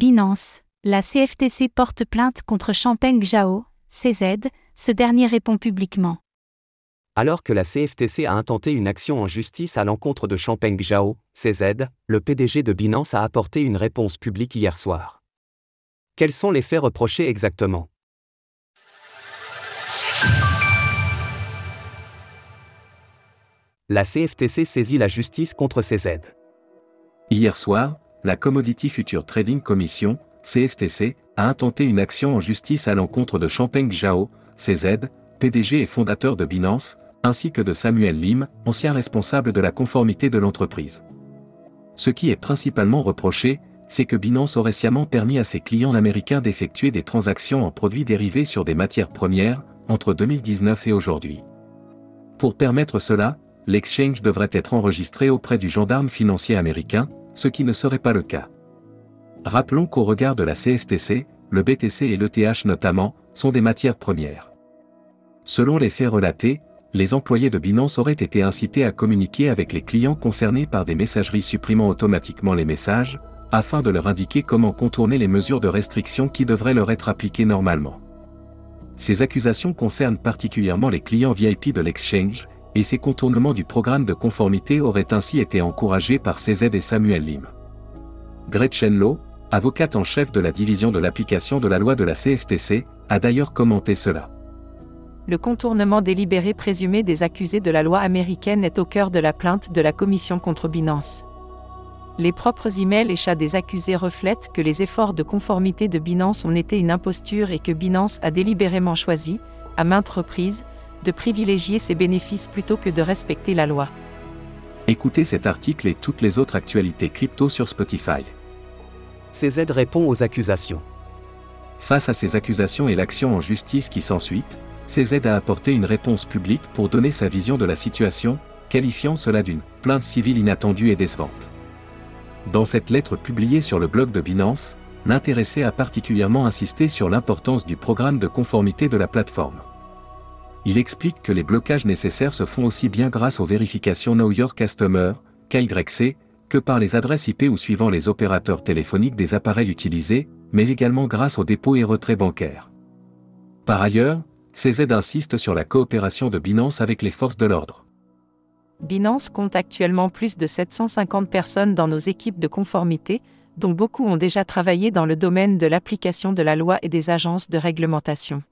Binance, la CFTC porte plainte contre Changpeng Zhao, CZ, ce dernier répond publiquement. Alors que la CFTC a intenté une action en justice à l'encontre de Changpeng Zhao, CZ, le PDG de Binance a apporté une réponse publique hier soir. Quels sont les faits reprochés exactement ? La CFTC saisit la justice contre CZ. Hier soir, la Commodity Futures Trading Commission, CFTC, a intenté une action en justice à l'encontre de Changpeng Zhao, CZ, PDG et fondateur de Binance, ainsi que de Samuel Lim, ancien responsable de la conformité de l'entreprise. Ce qui est principalement reproché, c'est que Binance aurait sciemment permis à ses clients américains d'effectuer des transactions en produits dérivés sur des matières premières, entre 2019 et aujourd'hui. Pour permettre cela, l'exchange devrait être enregistré auprès du gendarme financier américain, ce qui ne serait pas le cas. Rappelons qu'au regard de la CFTC, le BTC et l'ETH notamment, sont des matières premières. Selon les faits relatés, les employés de Binance auraient été incités à communiquer avec les clients concernés par des messageries supprimant automatiquement les messages, afin de leur indiquer comment contourner les mesures de restriction qui devraient leur être appliquées normalement. Ces accusations concernent particulièrement les clients VIP de l'exchange, et ces contournements du programme de conformité auraient ainsi été encouragés par CZ et Samuel Lim. Gretchen Lowe, avocate en chef de la division de l'application de la loi de la CFTC, a d'ailleurs commenté cela. Le contournement délibéré présumé des accusés de la loi américaine est au cœur de la plainte de la Commission contre Binance. Les propres emails et chats des accusés reflètent que les efforts de conformité de Binance ont été une imposture et que Binance a délibérément choisi, à maintes reprises, de privilégier ses bénéfices plutôt que de respecter la loi. Écoutez cet article et toutes les autres actualités crypto sur Spotify. CZ répond aux accusations. Face à ces accusations et l'action en justice qui s'ensuit, CZ a apporté une réponse publique pour donner sa vision de la situation, qualifiant cela d'une « plainte civile inattendue et décevante ». Dans cette lettre publiée sur le blog de Binance, l'intéressé a particulièrement insisté sur l'importance du programme de conformité de la plateforme. Il explique que les blocages nécessaires se font aussi bien grâce aux vérifications Know Your Customer, KYC, que par les adresses IP ou suivant les opérateurs téléphoniques des appareils utilisés, mais également grâce aux dépôts et retraits bancaires. Par ailleurs, CZ insiste sur la coopération de Binance avec les forces de l'ordre. Binance compte actuellement plus de 750 personnes dans nos équipes de conformité, dont beaucoup ont déjà travaillé dans le domaine de l'application de la loi et des agences de réglementation.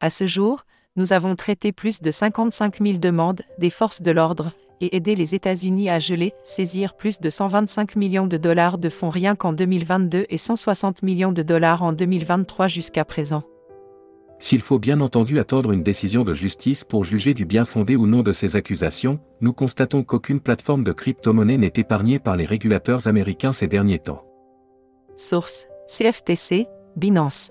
À ce jour, nous avons traité plus de 55 000 demandes des forces de l'ordre et aidé les États-Unis à geler, saisir plus de 125 millions de dollars de fonds rien qu'en 2022 et 160 millions de dollars en 2023 jusqu'à présent. S'il faut bien entendu attendre une décision de justice pour juger du bien fondé ou non de ces accusations, nous constatons qu'aucune plateforme de crypto-monnaie n'est épargnée par les régulateurs américains ces derniers temps. Source : CFTC, Binance.